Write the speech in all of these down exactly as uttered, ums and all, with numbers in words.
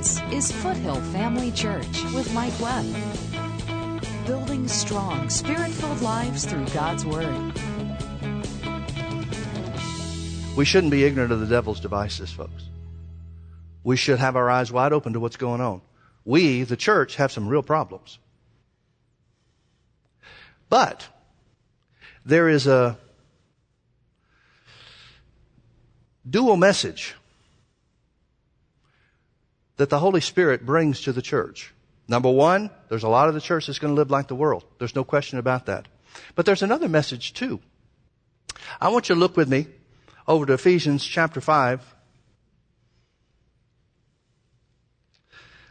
This is Foothill Family Church with Mike Webb. Building strong, spirit-filled lives through God's Word. We shouldn't be ignorant of the devil's devices, folks. We should have our eyes wide open to what's going on. We, the church, have some real problems. But there is a dual message that the Holy Spirit brings to the church. Number one, there's a lot of the church that's going to live like the world. There's no question about that. But there's another message too. I want you to look with me over to Ephesians chapter five.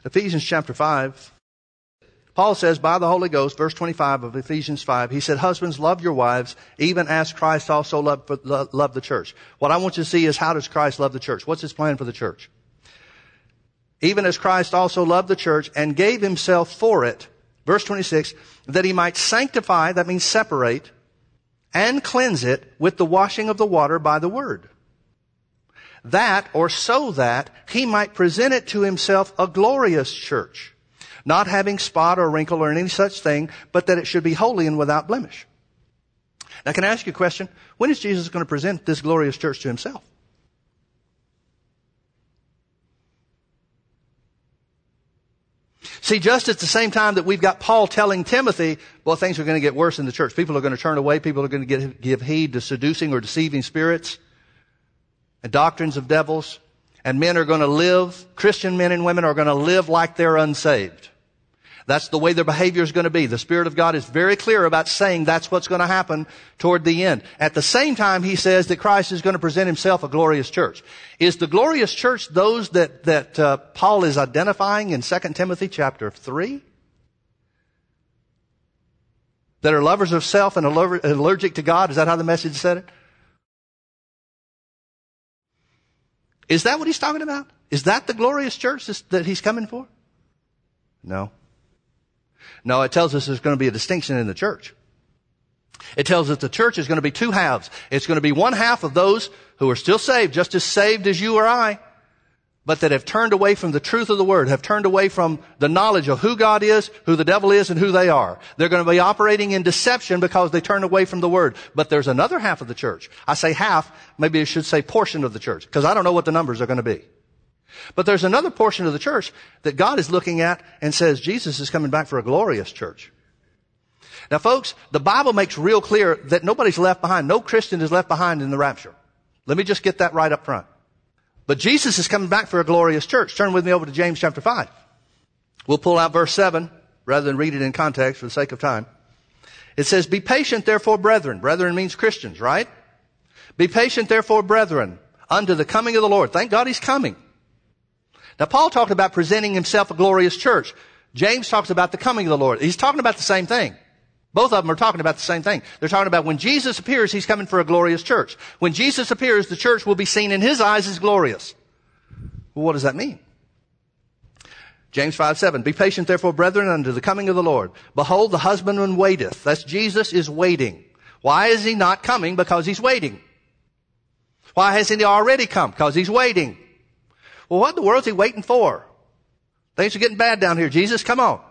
Ephesians chapter five. Paul says, by the Holy Ghost, verse twenty-five of Ephesians five, he said, husbands, love your wives, even as Christ also loved, loved the church. What I want you to see is, how does Christ love the church? What's his plan for the church? Even as Christ also loved the church and gave himself for it. Verse twenty-six, that he might sanctify, that means separate, and cleanse it with the washing of the water by the word. That, or so that, he might present it to himself a glorious church, not having spot or wrinkle or any such thing, but that it should be holy and without blemish. Now, can I ask you a question? When is Jesus going to present this glorious church to himself? See, just at the same time that we've got Paul telling Timothy, well, things are going to get worse in the church. People are going to turn away. People are going to get, give heed to seducing or deceiving spirits and doctrines of devils. And men are going to live, Christian men and women are going to live like they're unsaved. That's the way their behavior is going to be. The Spirit of God is very clear about saying that's what's going to happen toward the end. At the same time, he says that Christ is going to present himself a glorious church. Is the glorious church those that, that uh, Paul is identifying in Second Timothy chapter three? That are lovers of self and allergic to God? Is that how the message said it? Is that what he's talking about? Is that the glorious church that he's coming for? No. No, it tells us there's going to be a distinction in the church. It tells us the church is going to be two halves. It's going to be one half of those who are still saved, just as saved as you or I, but that have turned away from the truth of the word, have turned away from the knowledge of who God is, who the devil is, and who they are. They're going to be operating in deception because they turn away from the word. But there's another half of the church. I say half, maybe I should say portion of the church, because I don't know what the numbers are going to be. But there's another portion of the church that God is looking at and says, Jesus is coming back for a glorious church. Now, folks, the Bible makes real clear that nobody's left behind. No Christian is left behind in the rapture. Let me just get that right up front. But Jesus is coming back for a glorious church. Turn with me over to James chapter five. We'll pull out verse seven rather than read it in context for the sake of time. It says, be patient, therefore, brethren. Brethren means Christians, right? Be patient, therefore, brethren, unto the coming of the Lord. Thank God he's coming. Now, Paul talked about presenting himself a glorious church. James talks about the coming of the Lord. He's talking about the same thing. Both of them are talking about the same thing. They're talking about when Jesus appears, he's coming for a glorious church. When Jesus appears, the church will be seen in his eyes as glorious. Well, what does that mean? James five seven, be patient, therefore, brethren, unto the coming of the Lord. Behold, the husbandman waiteth. That's Jesus is waiting. Why is he not coming? Because he's waiting. Why hasn't he already come? Because he's waiting. Well, what in the world is he waiting for? Things are getting bad down here. Jesus, come on.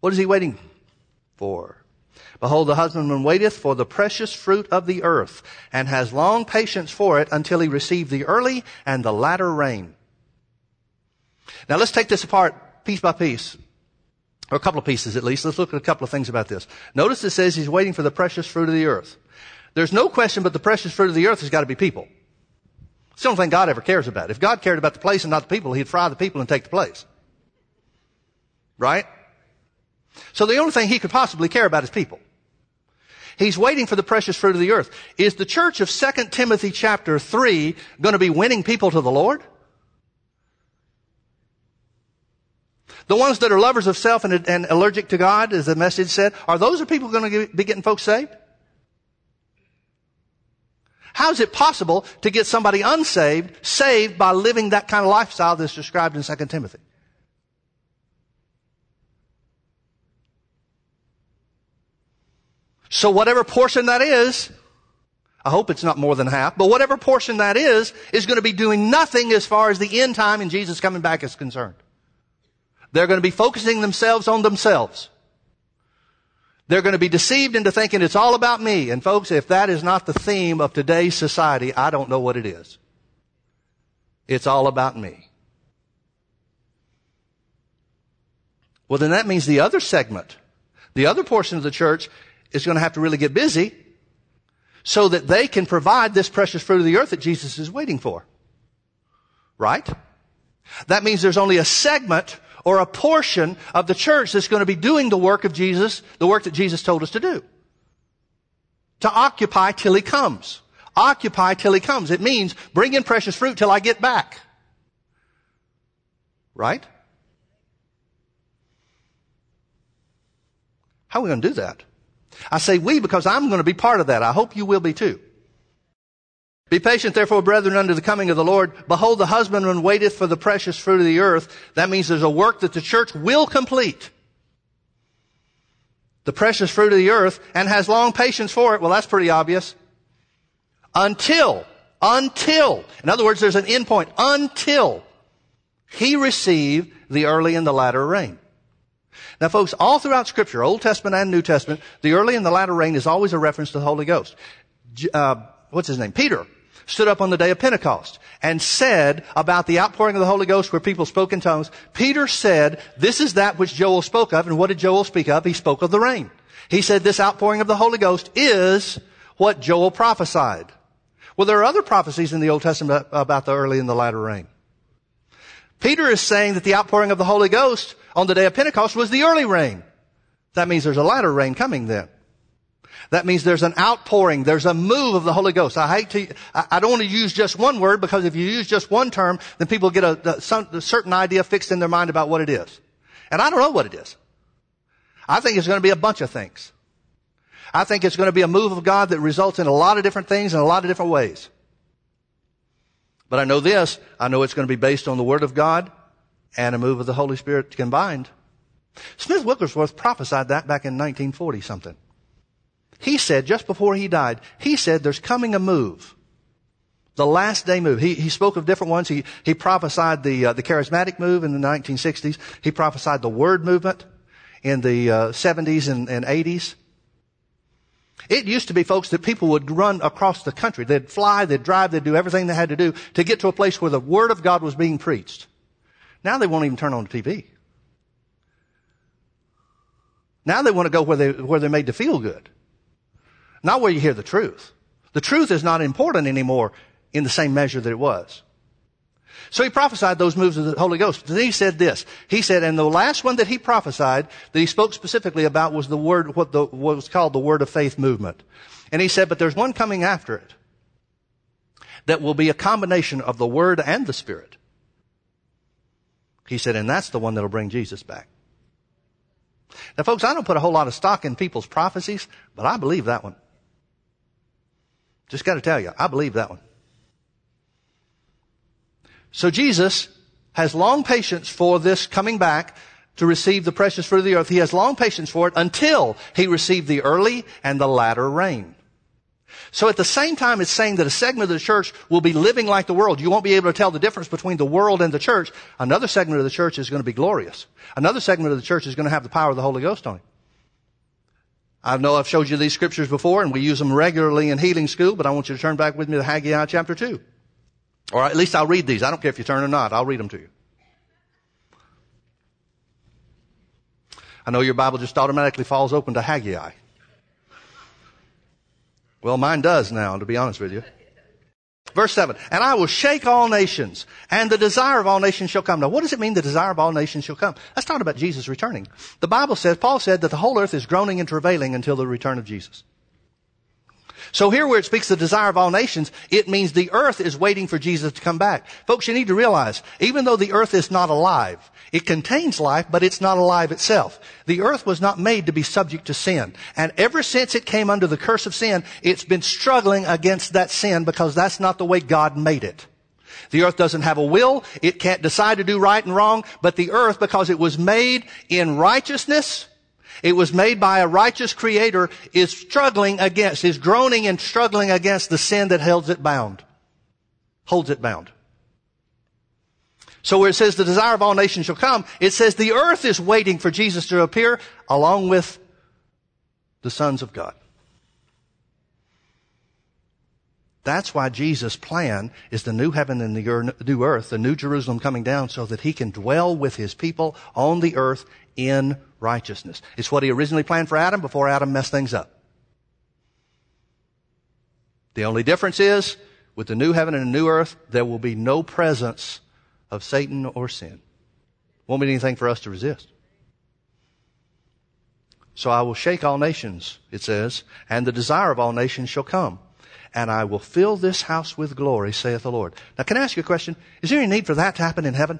What is he waiting for? Behold, the husbandman waiteth for the precious fruit of the earth, and has long patience for it until he receive the early and the latter rain. Now, let's take this apart piece by piece, or a couple of pieces at least. Let's look at a couple of things about this. Notice it says he's waiting for the precious fruit of the earth. There's no question but the precious fruit of the earth has got to be people. It's the only thing God ever cares about. If God cared about the place and not the people, he'd fry the people and take the place. Right? So the only thing he could possibly care about is people. He's waiting for the precious fruit of the earth. Is the church of Second Timothy chapter three going to be winning people to the Lord? The ones that are lovers of self and, and allergic to God, as the message said, are those the people going to be getting folks saved? How is it possible to get somebody unsaved saved by living that kind of lifestyle that's described in Second Timothy? So whatever portion that is, I hope it's not more than half, but whatever portion that is, is going to be doing nothing as far as the end time and Jesus coming back is concerned. They're going to be focusing themselves on themselves. They're going to be deceived into thinking it's all about me. And folks, if that is not the theme of today's society, I don't know what it is. It's all about me. Well, then that means the other segment, the other portion of the church is going to have to really get busy so that they can provide this precious fruit of the earth that Jesus is waiting for. Right? That means there's only a segment or a portion of the church that's going to be doing the work of Jesus, the work that Jesus told us to do. To occupy till he comes. Occupy till he comes. It means bring in precious fruit till I get back. Right? How are we going to do that? I say we because I'm going to be part of that. I hope you will be too. Be patient, therefore, brethren, unto the coming of the Lord. Behold, the husbandman waiteth for the precious fruit of the earth. That means there's a work that the church will complete. The precious fruit of the earth, and has long patience for it. Well, that's pretty obvious. Until, until, in other words, there's an end point. Until he receive the early and the latter rain. Now, folks, all throughout Scripture, Old Testament and New Testament, the early and the latter rain is always a reference to the Holy Ghost. Uh, what's his name? Peter stood up on the day of Pentecost and said about the outpouring of the Holy Ghost where people spoke in tongues. Peter said, this is that which Joel spoke of. And what did Joel speak of? He spoke of the rain. He said this outpouring of the Holy Ghost is what Joel prophesied. Well, there are other prophecies in the Old Testament about the early and the latter rain. Peter is saying that the outpouring of the Holy Ghost on the day of Pentecost was the early rain. That means there's a latter rain coming then. That means there's an outpouring. There's a move of the Holy Ghost. I hate to, I don't want to use just one word because if you use just one term, then people get a, a, some, a certain idea fixed in their mind about what it is. And I don't know what it is. I think it's going to be a bunch of things. I think it's going to be a move of God that results in a lot of different things in a lot of different ways. But I know this. I know it's going to be based on the Word of God and a move of the Holy Spirit combined. Smith Wigglesworth prophesied that back in nineteen forty something. He said, just before he died, he said, there's coming a move. The last day move. He, he spoke of different ones. He, he prophesied the, uh, the charismatic move in the nineteen sixties. He prophesied the word movement in the uh, seventies and, and eighties. It used to be, folks, that people would run across the country. They'd fly, they'd drive, they'd do everything they had to do to get to a place where the word of God was being preached. Now they won't even turn on the T V. Now they want to go where they, where they're made to feel good. Not where you hear the truth. The truth is not important anymore in the same measure that it was. So he prophesied those moves of the Holy Ghost. Then he said this. He said, and the last one that he prophesied, that he spoke specifically about, was the word, what, the, what was called the Word of Faith movement. And he said, but there's one coming after it that will be a combination of the Word and the Spirit. He said, and that's the one that'll bring Jesus back. Now, folks, I don't put a whole lot of stock in people's prophecies, but I believe that one. Just got to tell you, I believe that one. So Jesus has long patience for this coming back to receive the precious fruit of the earth. He has long patience for it until he received the early and the latter rain. So at the same time, it's saying that a segment of the church will be living like the world. You won't be able to tell the difference between the world and the church. Another segment of the church is going to be glorious. Another segment of the church is going to have the power of the Holy Ghost on it. I know I've showed you these scriptures before, and we use them regularly in healing school, but I want you to turn back with me to Haggai chapter two. Or at least I'll read these. I don't care if you turn or not. I'll read them to you. I know your Bible just automatically falls open to Haggai. Well, mine does now, to be honest with you. Verse seven, and I will shake all nations, and the desire of all nations shall come. Now, what does it mean the desire of all nations shall come? That's talking about Jesus returning. The Bible says, Paul said that the whole earth is groaning and travailing until the return of Jesus. So here where it speaks the desire of all nations, it means the earth is waiting for Jesus to come back. Folks, you need to realize, even though the earth is not alive, it contains life, but it's not alive itself. The earth was not made to be subject to sin. And ever since it came under the curse of sin, it's been struggling against that sin because that's not the way God made it. The earth doesn't have a will. It can't decide to do right and wrong. But the earth, because it was made in righteousness It was made by a righteous creator, is struggling against, is groaning and struggling against the sin that holds it bound. Holds it bound. So where it says the desire of all nations shall come, it says the earth is waiting for Jesus to appear along with the sons of God. That's why Jesus' plan is the new heaven and the new earth, the new Jerusalem coming down so that he can dwell with his people on the earth in righteousness. It's what he originally planned for Adam before Adam messed things up. The only difference is with the new heaven and the new earth, there will be no presence of Satan or sin. Won't be anything for us to resist. So I will shake all nations, it says, and the desire of all nations shall come. And I will fill this house with glory, saith the Lord. Now, can I ask you a question? Is there any need for that to happen in heaven?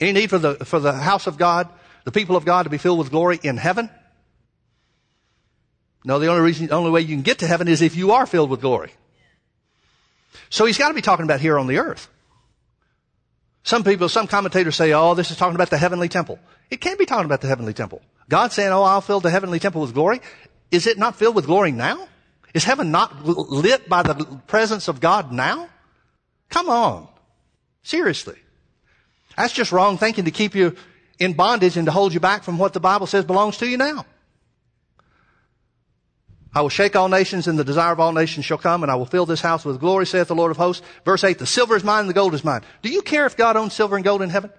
Any need for the, for the house of God, the people of God to be filled with glory in heaven? No, the only reason, the only way you can get to heaven is if you are filled with glory. So he's got to be talking about here on the earth. Some people, some commentators say, oh, this is talking about the heavenly temple. It can't be talking about the heavenly temple. God's saying, oh, I'll fill the heavenly temple with glory. Is it not filled with glory now? Is heaven not lit by the presence of God now? Come on. Seriously. That's just wrong thinking to keep you in bondage and to hold you back from what the Bible says belongs to you now. I will shake all nations, and the desire of all nations shall come, and I will fill this house with glory, saith the Lord of hosts. Verse eight, the silver is mine, and the gold is mine. Do you care if God owns silver and gold in heaven?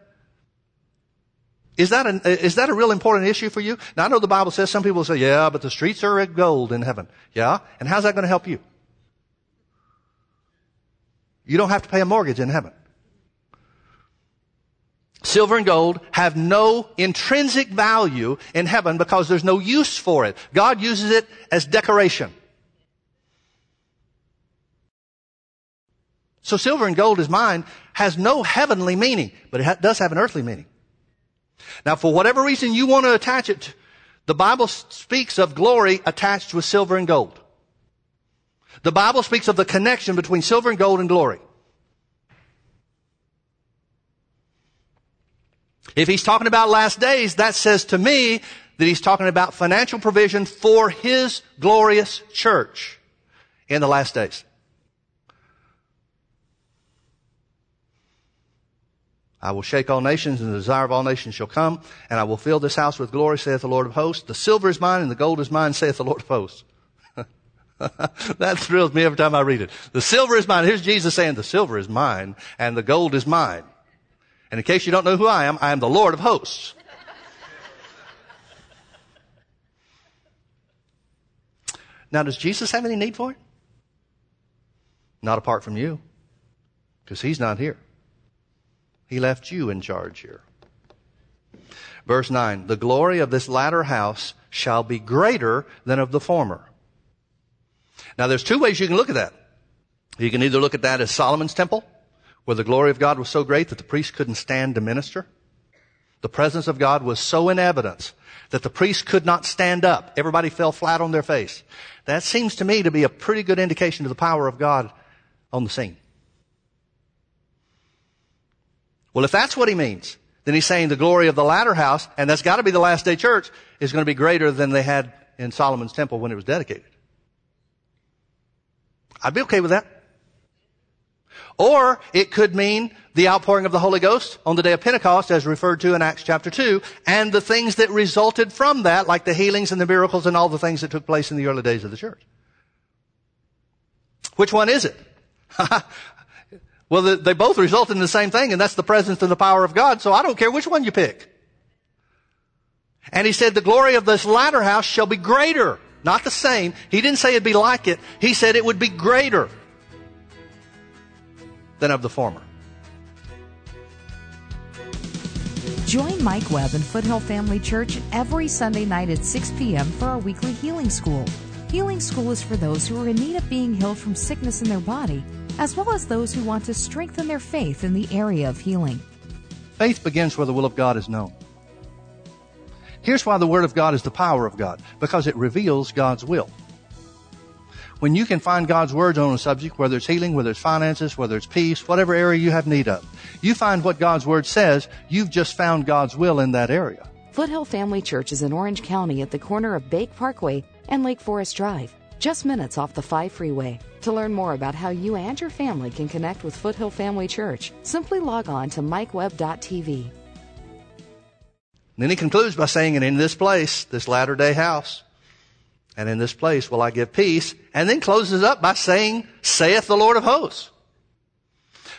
Is that, an, is that a real important issue for you? Now, I know the Bible says, some people say, yeah, but the streets are of gold in heaven. Yeah? And how's that going to help you? You don't have to pay a mortgage in heaven. Silver and gold have no intrinsic value in heaven because there's no use for it. God uses it as decoration. So silver and gold is mine has no heavenly meaning, but it does have an earthly meaning. Now, for whatever reason you want to attach it to, the Bible speaks of glory attached with silver and gold. The Bible speaks of the connection between silver and gold and glory. If he's talking about last days, that says to me that he's talking about financial provision for his glorious church in the last days. I will shake all nations, and the desire of all nations shall come, and I will fill this house with glory, saith the Lord of hosts. The silver is mine, and the gold is mine, saith the Lord of hosts. That thrills me every time I read it. The silver is mine. Here's Jesus saying, the silver is mine, and the gold is mine. And in case you don't know who I am, I am the Lord of hosts. Now, does Jesus have any need for it? Not apart from you, because he's not here. He left you in charge here. Verse nine, the glory of this latter house shall be greater than of the former. Now, there's two ways you can look at that. You can either look at that as Solomon's temple, where the glory of God was so great that the priest couldn't stand to minister. The presence of God was so in evidence that the priest could not stand up. Everybody fell flat on their face. That seems to me to be a pretty good indication of the power of God on the scene. Well, if that's what he means, then he's saying the glory of the latter house, and that's got to be the last day church, is going to be greater than they had in Solomon's temple when it was dedicated. I'd be okay with that. Or it could mean the outpouring of the Holy Ghost on the day of Pentecost, as referred to in Acts chapter two, and the things that resulted from that, like the healings and the miracles and all the things that took place in the early days of the church. Which one is it? Well, they both result in the same thing, and that's the presence and the power of God, so I don't care which one you pick. And he said, the glory of this latter house shall be greater, not the same. He didn't say it'd be like it. He said it would be greater than of the former. Join Mike Webb and Foothill Family Church every Sunday night at six p.m. for our weekly healing school. Healing school is for those who are in need of being healed from sickness in their body, as well as those who want to strengthen their faith in the area of healing. Faith begins where the will of God is known. Here's why the Word of God is the power of God, because it reveals God's will. when you can find God's words on a subject, whether it's healing, whether it's finances, whether it's peace, whatever area you have need of, you find what God's word says, you've just found God's will in that area. Foothill Family Church is in Orange County at the corner of Bake Parkway and Lake Forest Drive, just minutes off the five freeway. To learn more about how you and your family can connect with Foothill Family Church, simply log on to Mike Web dot T V. Then he concludes by saying, and in this place, this latter-day house, and in this place will I give peace, and then closes up by saying, saith the Lord of hosts.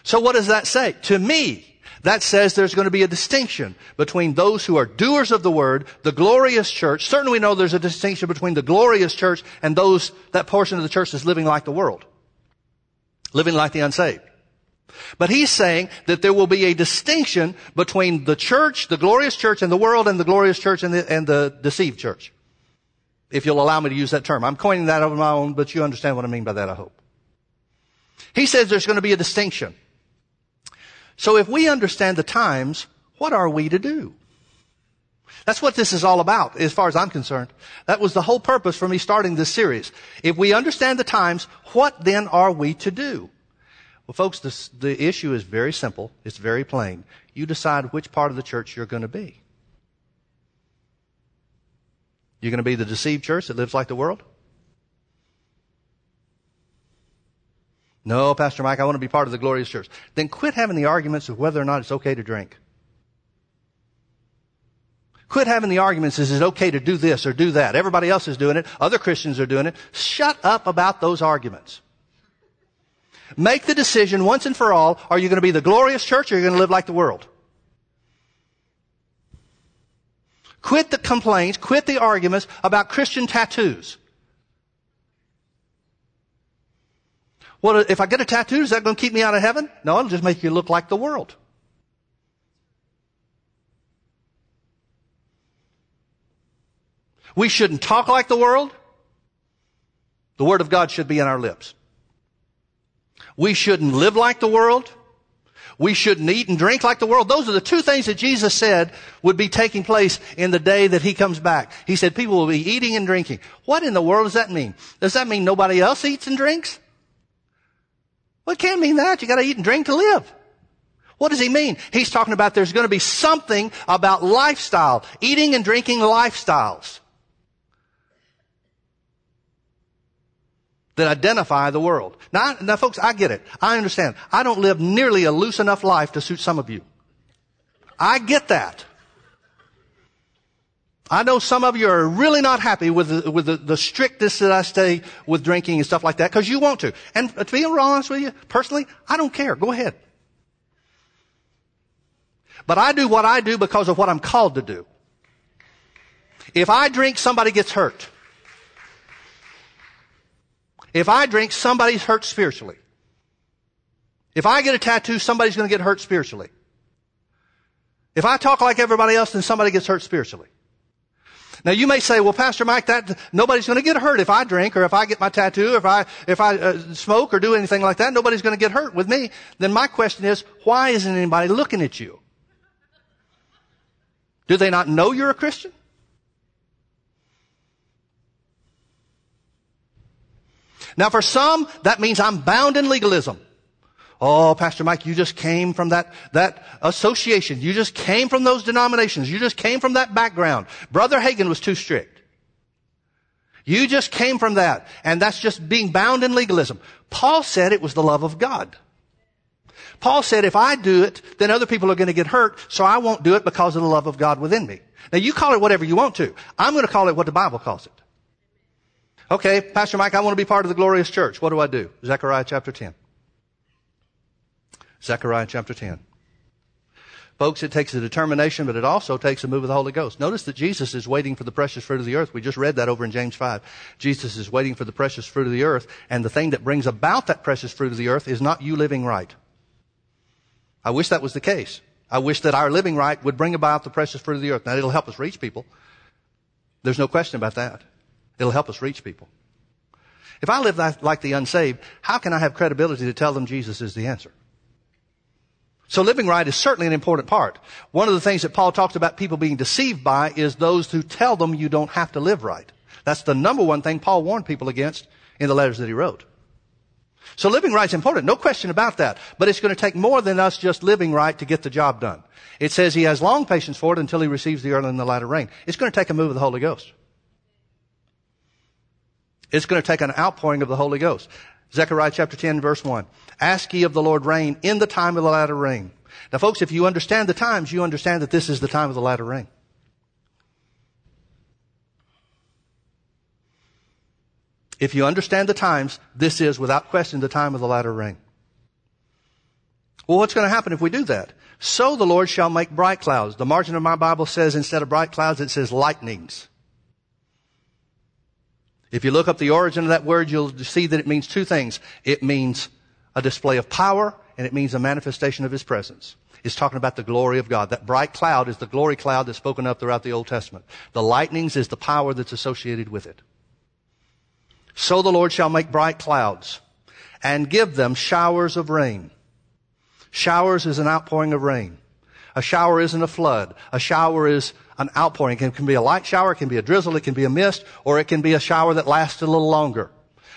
So what does that say? To me, that says there's going to be a distinction between those who are doers of the word, the glorious church. Certainly we know there's a distinction between the glorious church and those, that portion of the church that's living like the world, living like the unsaved. But he's saying that there will be a distinction between the church, the glorious church, and the world, and the glorious church and the, and the deceived church. If you'll allow me to use that term. I'm coining that on my own, but you understand what I mean by that, I hope. He says there's going to be a distinction. So if we understand the times, what are we to do? That's what this is all about, as far as I'm concerned. That was the whole purpose for me starting this series. If we understand the times, what then are we to do? Well, folks, this, the issue is very simple. It's very plain. You decide which part of the church you're going to be. You're going to be the deceived church that lives like the world? No, Pastor Mike, I want to be part of the glorious church. Then quit having the arguments of whether or not it's okay to drink. Quit having the arguments, is it okay to do this or do that? Everybody else is doing it. Other Christians are doing it. Shut up about those arguments. Make the decision once and for all, are you going to be the glorious church or are you going to live like the world? Quit the complaints, quit the arguments about Christian tattoos. Well, if I get a tattoo, is that going to keep me out of heaven? No, it'll just make you look like the world. We shouldn't talk like the world. The Word of God should be in our lips. We shouldn't live like the world. We shouldn't eat and drink like the world. Those are the two things that Jesus said would be taking place in the day that he comes back. He said people will be eating and drinking. What in the world does that mean? Does that mean nobody else eats and drinks? Well, it can't mean that. You got to eat and drink to live. What does he mean? He's talking about there's going to be something about lifestyle, eating and drinking lifestyles that identify the world. Now, now, folks, I get it. I understand. I don't live nearly a loose enough life to suit some of you. I get that. I know some of you are really not happy with the, with the, the strictness that I stay with drinking and stuff like that because you want to. And to be honest with you, personally, I don't care. Go ahead. But I do what I do because of what I'm called to do. If I drink, somebody gets hurt. If I drink, somebody's hurt spiritually. If I get a tattoo, somebody's going to get hurt spiritually. If I talk like everybody else, then somebody gets hurt spiritually. Now you may say, well, Pastor Mike, that nobody's going to get hurt if I drink or if I get my tattoo, or if I if I uh, smoke or do anything like that, nobody's going to get hurt with me. Then my question is, why isn't anybody looking at you? Do they not know you're a Christian? Now, for some, that means I'm bound in legalism. Oh, Pastor Mike, you just came from that, that association. You just came from those denominations. You just came from that background. Brother Hagin was too strict. You just came from that. And that's just being bound in legalism. Paul said it was the love of God. Paul said, if I do it, then other people are going to get hurt, so I won't do it because of the love of God within me. Now, you call it whatever you want to. I'm going to call it what the Bible calls it. Okay, Pastor Mike, I want to be part of the glorious church. What do I do? Zechariah chapter ten. Zechariah chapter ten. Folks, it takes a determination, but it also takes a move of the Holy Ghost. Notice that Jesus is waiting for the precious fruit of the earth. We just read that over in James five. Jesus is waiting for the precious fruit of the earth, and the thing that brings about that precious fruit of the earth is not you living right. I wish that was the case. I wish that our living right would bring about the precious fruit of the earth. Now, it'll help us reach people. There's no question about that. It'll help us reach people. If I live like the unsaved, how can I have credibility to tell them Jesus is the answer? So living right is certainly an important part. One of the things that Paul talks about people being deceived by is those who tell them you don't have to live right. That's the number one thing Paul warned people against in the letters that he wrote. So living right's important, no question about that. But it's going to take more than us just living right to get the job done. It says he has long patience for it until he receives the early and the latter rain. It's going to take a move of the Holy Ghost. It's going to take an outpouring of the Holy Ghost. Zechariah chapter ten, verse one. Ask ye of the Lord rain in the time of the latter rain. Now, folks, if you understand the times, you understand that this is the time of the latter rain. If you understand the times, this is, without question, the time of the latter rain. Well, what's going to happen if we do that? So the Lord shall make bright clouds. The margin of my Bible says, instead of bright clouds, it says lightnings. If you look up the origin of that word, you'll see that it means two things. It means a display of power, and it means a manifestation of his presence. It's talking about the glory of God. That bright cloud is the glory cloud that's spoken of throughout the Old Testament. The lightnings is the power that's associated with it. So the Lord shall make bright clouds and give them showers of rain. Showers is an outpouring of rain. A shower isn't a flood. A shower is an outpouring. It can be a light shower, it can be a drizzle, it can be a mist, or it can be a shower that lasts a little longer.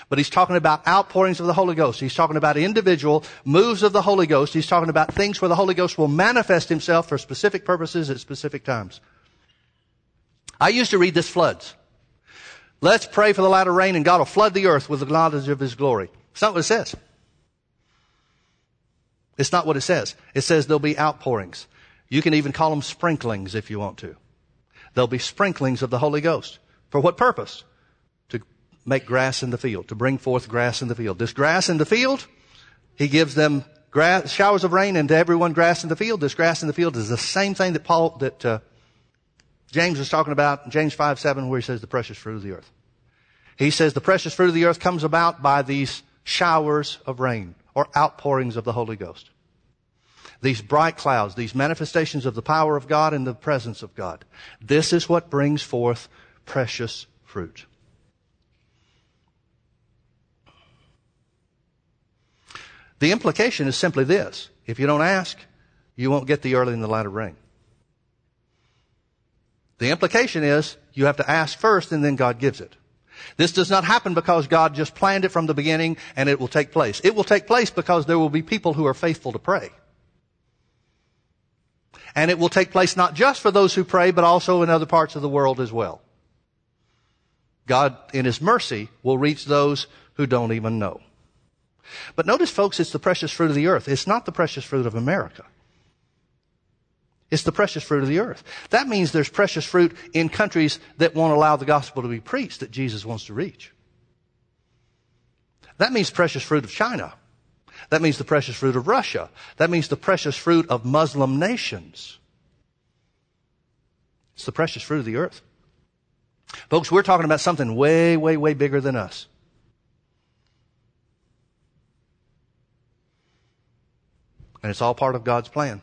But he's talking about outpourings of the Holy Ghost. He's talking about individual moves of the Holy Ghost. He's talking about things where the Holy Ghost will manifest himself for specific purposes at specific times. I used to read this floods. Let's pray for the latter rain and God will flood the earth with the knowledge of his glory. It's not what it says. It's not what it says. It says there'll be outpourings. You can even call them sprinklings if you want to. There'll be sprinklings of the Holy Ghost. For what purpose? To make grass in the field, to bring forth grass in the field. This grass in the field, he gives them grass, showers of rain, and to everyone grass in the field. This grass in the field is the same thing that Paul, that, uh, James was talking about in James five seven, where he says the precious fruit of the earth. He says the precious fruit of the earth comes about by these showers of rain or outpourings of the Holy Ghost. These bright clouds, these manifestations of the power of God and the presence of God. This is what brings forth precious fruit. The implication is simply this. If you don't ask, you won't get the early and the latter rain. The implication is you have to ask first and then God gives it. This does not happen because God just planned it from the beginning and it will take place. It will take place because there will be people who are faithful to pray. And it will take place not just for those who pray, but also in other parts of the world as well. God, in his mercy, will reach those who don't even know. But notice, folks, it's the precious fruit of the earth. It's not the precious fruit of America. It's the precious fruit of the earth. That means there's precious fruit in countries that won't allow the gospel to be preached that Jesus wants to reach. That means precious fruit of China. That means the precious fruit of Russia. That means the precious fruit of Muslim nations. It's the precious fruit of the earth. Folks, we're talking about something way, way, way bigger than us. And it's all part of God's plan.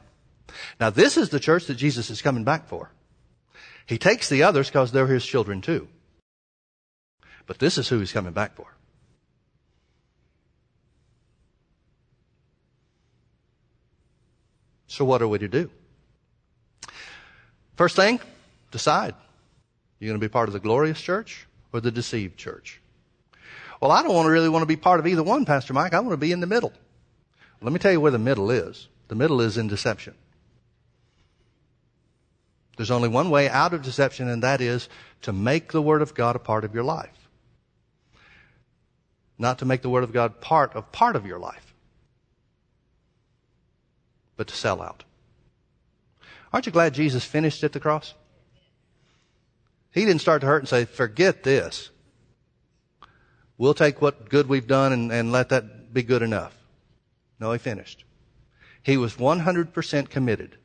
Now, this is the church that Jesus is coming back for. He takes the others because they're his children too. But this is who he's coming back for. So what are we to do? First thing, decide. You're going to be part of the glorious church or the deceived church? Well, I don't want to really want to be part of either one, Pastor Mike. I want to be in the middle. Let me tell you where the middle is. The middle is in deception. There's only one way out of deception, and that is to make the Word of God a part of your life. Not to make the Word of God part of part of your life, but to sell out. Aren't you glad Jesus finished at the cross? He didn't start to hurt and say, forget this. We'll take what good we've done and, and let that be good enough. No, he finished. He was one hundred percent committed.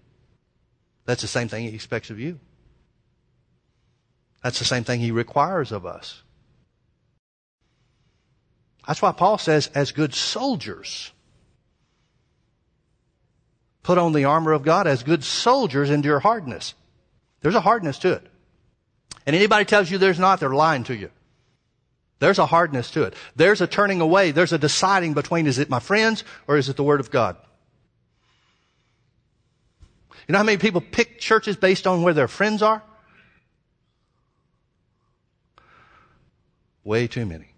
That's the same thing he expects of you. That's the same thing he requires of us. That's why Paul says, as good soldiers, put on the armor of God, as good soldiers, endure hardness. There's a hardness to it. And anybody tells you there's not, they're lying to you. There's a hardness to it. There's a turning away. There's a deciding between, is it my friends or is it the Word of God? You know how many people pick churches based on where their friends are? Way too many.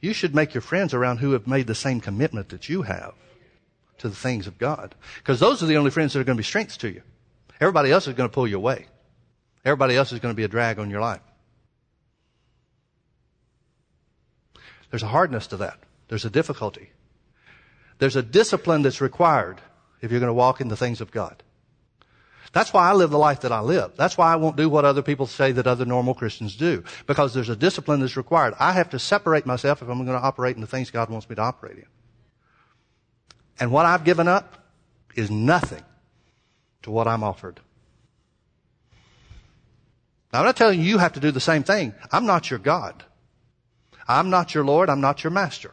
You should make your friends around who have made the same commitment that you have to the things of God. Because those are the only friends that are going to be strengths to you. Everybody else is going to pull you away. Everybody else is going to be a drag on your life. There's a hardness to that. There's a difficulty. There's a discipline that's required if you're going to walk in the things of God. That's why I live the life that I live. That's why I won't do what other people say that other normal Christians do, because there's a discipline that's required. I have to separate myself if I'm going to operate in the things God wants me to operate in. And what I've given up is nothing to what I'm offered. Now, I'm not telling you you have to do the same thing. I'm not your God. I'm not your Lord. I'm not your master.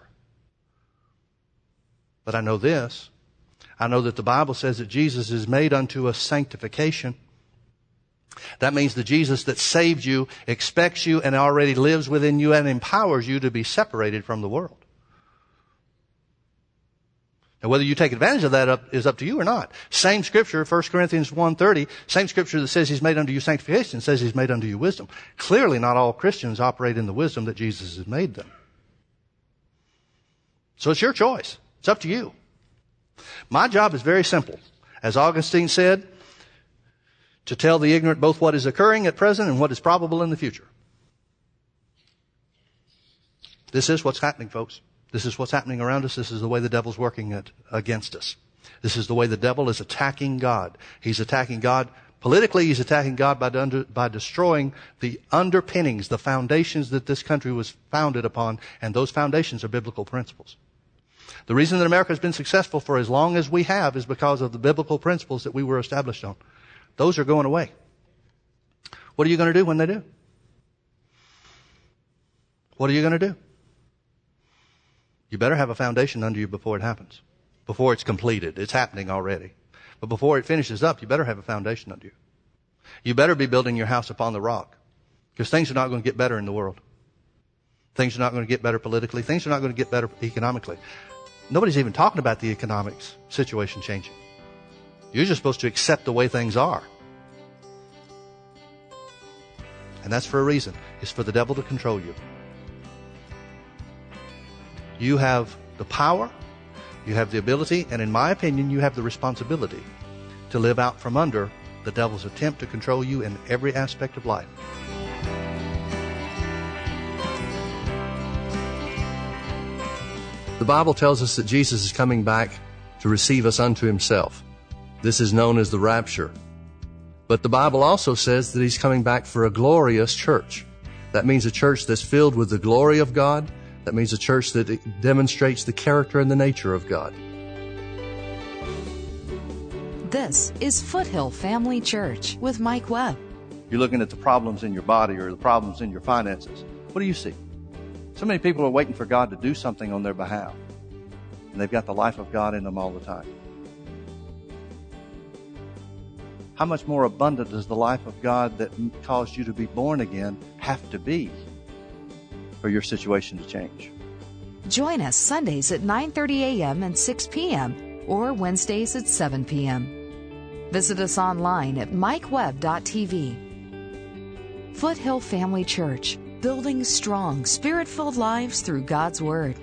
But I know this. I know that the Bible says that Jesus is made unto us sanctification. That means the Jesus that saved you, expects you, and already lives within you and empowers you to be separated from the world. Now, whether you take advantage of that up, is up to you or not. Same scripture, First Corinthians one thirty, same scripture that says he's made unto you sanctification, says he's made unto you wisdom. Clearly not all Christians operate in the wisdom that Jesus has made them. So it's your choice. It's up to you. My job is very simple. As Augustine said, to tell the ignorant both what is occurring at present and what is probable in the future. This is what's happening, folks. This is what's happening around us. This is the way the devil's working it against us. This is the way the devil is attacking God. He's attacking God politically. He's attacking God by, under, by destroying the underpinnings, the foundations that this country was founded upon, and those foundations are biblical principles. The reason that America has been successful for as long as we have is because of the biblical principles that we were established on. Those are going away. What are you going to do when they do? What are you going to do? You better have a foundation under you before it happens, before it's completed. It's happening already. But before it finishes up, you better have a foundation under you. You better be building your house upon the rock, because things are not going to get better in the world. Things are not going to get better politically. Things are not going to get better economically. Nobody's even talking about the economics situation changing. You're just supposed to accept the way things are. And that's for a reason. It's for the devil to control you. You have the power, you have the ability, and in my opinion, you have the responsibility to live out from under the devil's attempt to control you in every aspect of life. The Bible tells us that Jesus is coming back to receive us unto himself. This is known as the rapture. But the Bible also says that he's coming back for a glorious church. That means a church that's filled with the glory of God. That means a church that demonstrates the character and the nature of God. This is Foothill Family Church with Mike Webb. You're looking at the problems in your body or the problems in your finances. What do you see? So many people are waiting for God to do something on their behalf, and they've got the life of God in them all the time. How much more abundant does the life of God that caused you to be born again have to be for your situation to change? Join us Sundays at nine thirty a.m. and six p.m. or Wednesdays at seven p.m. Visit us online at Mike Web dot t v. Foothill Family Church. Building strong, spirit-filled lives through God's Word.